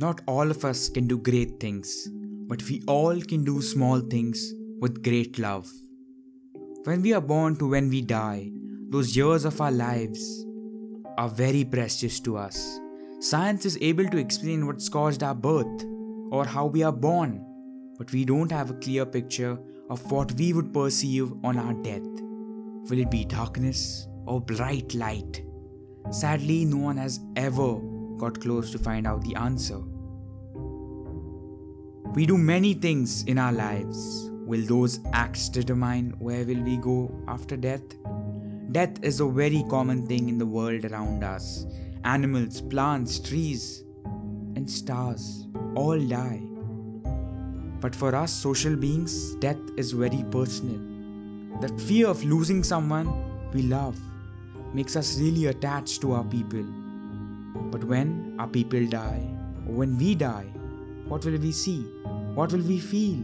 Not all of us can do great things, but we all can do small things with great love. When we are born to when we die, those years of our lives are very precious to us. Science is able to explain what's caused our birth or how we are born, but we don't have a clear picture of what we would perceive on our death. Will it be darkness or bright light? Sadly, no one has ever got close to find out the answer. We do many things in our lives. Will those acts determine where will we go after death? Death is a very common thing in the world around us. Animals, plants, trees, and stars all die. But for us social beings, death is very personal. That fear of losing someone we love makes us really attached to our people. But when our people die, or when we die, what will we see? What will we feel?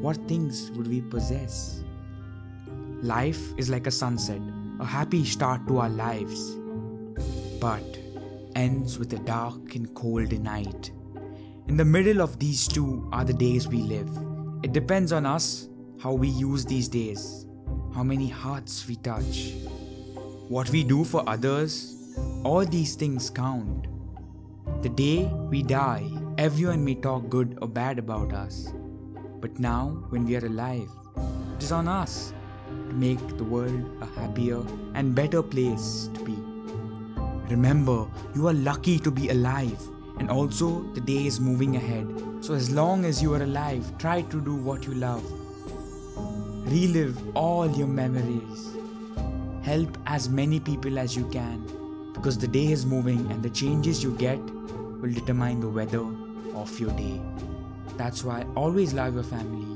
What things would we possess? Life is like a sunset, a happy start to our lives, but ends with a dark and cold night. In the middle of these two are the days we live. It depends on us how we use these days, how many hearts we touch, what we do for others. All these things count. The day we die, everyone may talk good or bad about us. But now, when we are alive, it is on us to make the world a happier and better place to be. Remember, you are lucky to be alive, and also the day is moving ahead. So as long as you are alive, try to do what you love. Relive all your memories. Help as many people as you can, because the day is moving and the changes you get will determine the weather of your day. That's why always love your family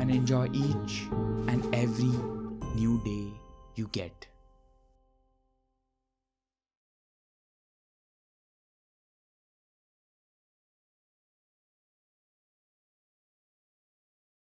and enjoy each and every new day you get.